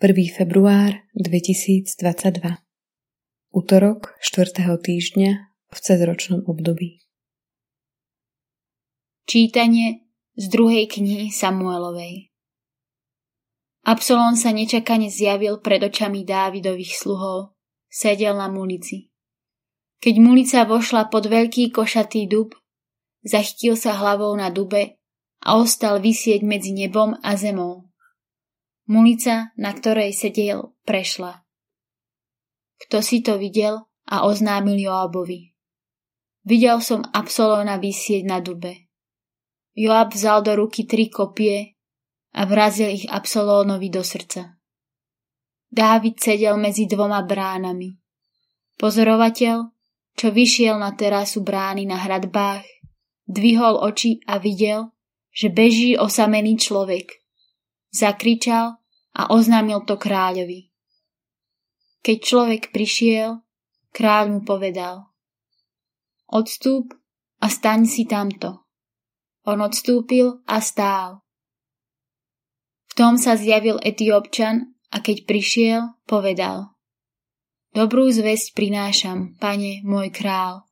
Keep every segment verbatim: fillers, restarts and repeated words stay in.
prvého februára dvetisícdvadsaťdva, utorok štvrtého týždňa v cezročnom období. Čítanie z druhej knihy Samuelovej. Absalom sa nečakane zjavil pred očami Dávidových sluhov, sedel na mulici. Keď mulica vošla pod veľký košatý dub, zachytil sa hlavou na dube a ostal visieť medzi nebom a zemou. Mulica, na ktorej sedel, prešla. Kto si to videl a oznámil Joabovi? Videl som Absalóma visieť na dube. Joab vzal do ruky tri kopie a vrazil ich Absalónovi do srdca. Dávid sedel medzi dvoma bránami. Pozorovateľ, čo vyšiel na terasu brány na hradbách, dvihol oči a videl, že beží osamený človek. Zakričal a oznámil to kráľovi. Keď človek prišiel, kráľ mu povedal: Odstúp a staň si tamto. On odstúpil a stál. V tom sa zjavil Etiopčan a keď prišiel, povedal: Dobrú zvesť prinášam, pane môj kráľ.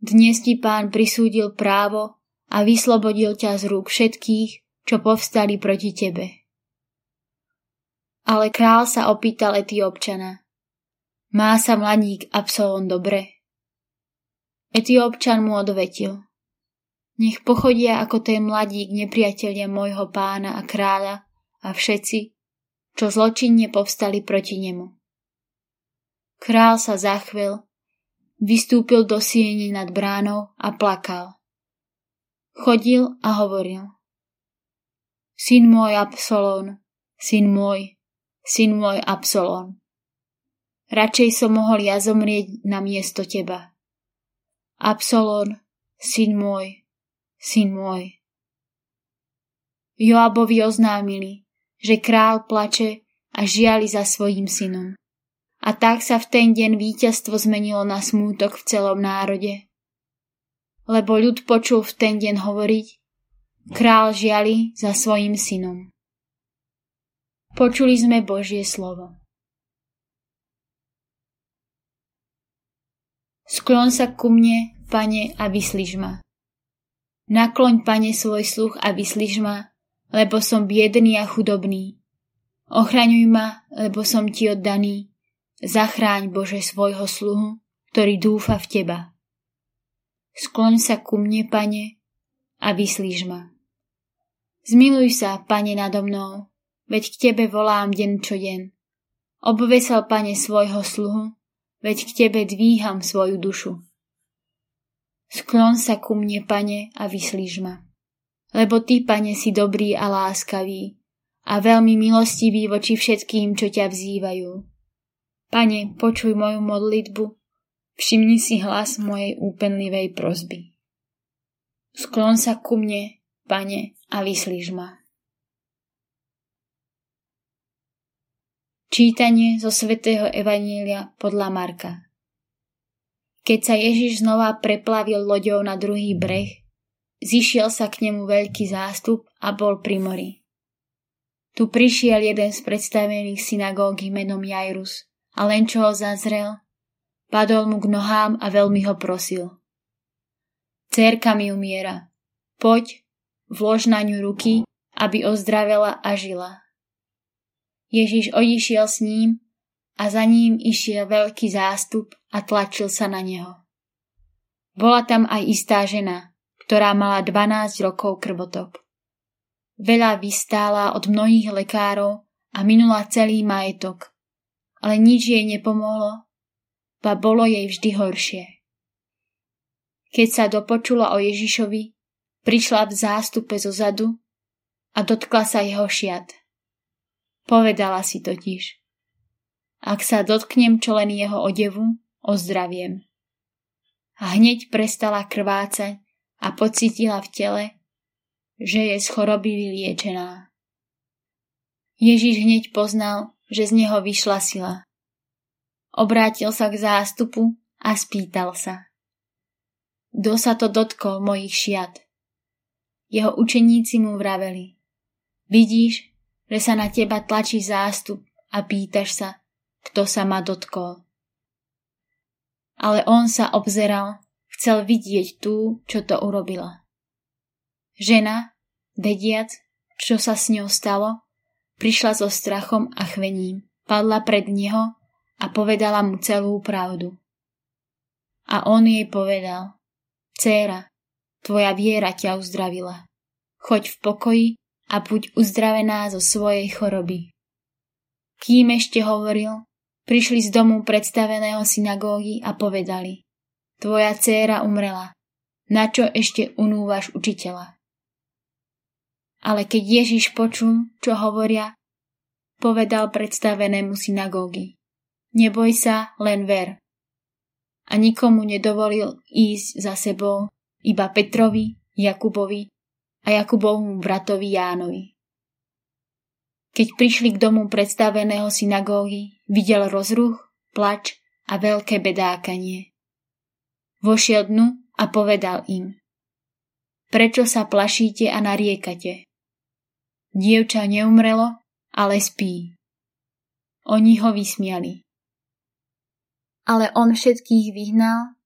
Dnes ti pán prisúdil právo a vyslobodil ťa z rúk všetkých, čo povstali proti tebe. Ale kráľ sa opýtal Etiopčana: Má sa mladík Absalom dobre? Etiopčan mu odvetil: Nech pochodia ako ten mladík nepriatelia môjho pána a kráľa a všetci, čo zločinne povstali proti nemu. Kráľ sa zachvel, vystúpil do siene nad bránou a plakal. Chodil a hovoril: Syn môj Absalom, syn môj, syn môj Absalom. Radšej som mohol ja zomrieť na miesto teba. Absalom, syn môj, syn môj. Joabovi oznámili, že kráľ plače a žiali za svojím synom. A tak sa v ten deň víťazstvo zmenilo na smútok v celom národe. Lebo ľud počul v ten deň hovoriť: Kráľ žiali za svojím synom. Počuli sme Božie slovo. Skloň sa ku mne, pane, a vyslíš ma. Nakloň, pane, svoj sluch a vyslíš ma, lebo som biedný a chudobný. Ochraňuj ma, lebo som ti oddaný. Zachráň, Bože, svojho sluhu, ktorý dúfa v teba. Skloň sa ku mne, pane, a vyslíš ma. Zmiluj sa, pane, nado mnou, veď k tebe volám deň čo deň. Obvesel, pane, svojho sluhu, veď k tebe dvíham svoju dušu. Skloň sa ku mne, pane, a vyslíš ma. Lebo ty, pane, si dobrý a láskavý a veľmi milostivý voči všetkým, čo ťa vzývajú. Pane, počuj moju modlitbu, všimni si hlas mojej úpenlivej prosby. Skloň sa ku mne, pane, a vyslíš ma. Čítanie zo svätého Evanília podľa Marka. Keď sa Ježiš znova preplavil loďou na druhý breh, zišiel sa k nemu veľký zástup a bol pri mori. Tu prišiel jeden z predstavených synagógy menom Jairus a len čo ho zazrel, padol mu k nohám a veľmi ho prosil: Dcérka mi umiera. Poď, vlož na ňu ruky, aby ozdravela a žila. Ježiš odišiel s ním a za ním išiel veľký zástup a tlačil sa na neho. Bola tam aj istá žena, ktorá mala dvanásť rokov krvotok. Veľa vystála od mnohých lekárov a minula celý majetok, ale nič jej nepomohlo, ba bolo jej vždy horšie. Keď sa dopočula o Ježišovi, prišla v zástupe zo zadu a dotkla sa jeho šiat. Povedala si totiž: Ak sa dotknem čo len jeho odevu, ozdraviem. A hneď prestala krvácať a pocítila v tele, že je z choroby vyliečená. Ježiš hneď poznal, že z neho vyšla sila. Obrátil sa k zástupu a spýtal sa: Kto sa to dotkol mojich šiat? Jeho učeníci mu vraveli: Vidíš, že sa na teba tlačí zástup a pýtaš sa, kto sa ma dotkol. Ale on sa obzeral, chcel vidieť tú, čo to urobila. Žena, vediac, čo sa s ňou stalo, prišla so strachom a chvením, padla pred neho a povedala mu celú pravdu. A on jej povedal, dcéra, tvoja viera ťa uzdravila. Choď v pokoji a buď uzdravená zo svojej choroby. Kým ešte hovoril, prišli z domu predstaveného synagógy a povedali, tvoja dcéra umrela, na čo ešte unúvaš učiteľa? Ale keď Ježiš počul, čo hovoria, povedal predstavenému synagógy, neboj sa, len ver. A nikomu nedovolil ísť za sebou, iba Petrovi, Jakubovi a Jakubovmu bratovi Jánovi. Keď prišli k domu predstaveného synagógy, videl rozruch, plač a veľké bedákanie. Vošiel dnu a povedal im, prečo sa plašíte a nariekate? Dievča neumrelo, ale spí. Oni ho vysmiali. Ale on všetkých vyhnal,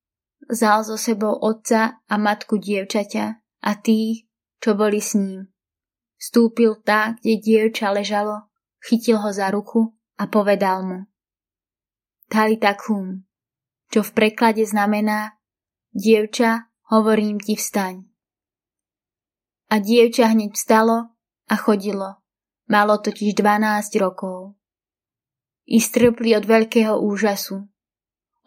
vzal so sebou otca a matku dievčaťa a tých, čo boli s ním. Vstúpil tá, kde dievča ležalo, chytil ho za ruku a povedal mu, Talitakum, čo v preklade znamená, dievča, hovorím ti, vstaň. A dievča hneď vstalo a chodilo. Malo totiž dvanásť rokov. I strpli od veľkého úžasu.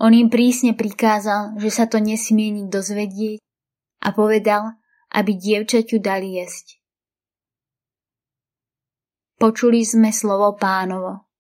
On im prísne prikázal, že sa to nesmie nikto dozvedieť a povedal, aby dievčaťu dali jesť. Počuli sme slovo Pánovo.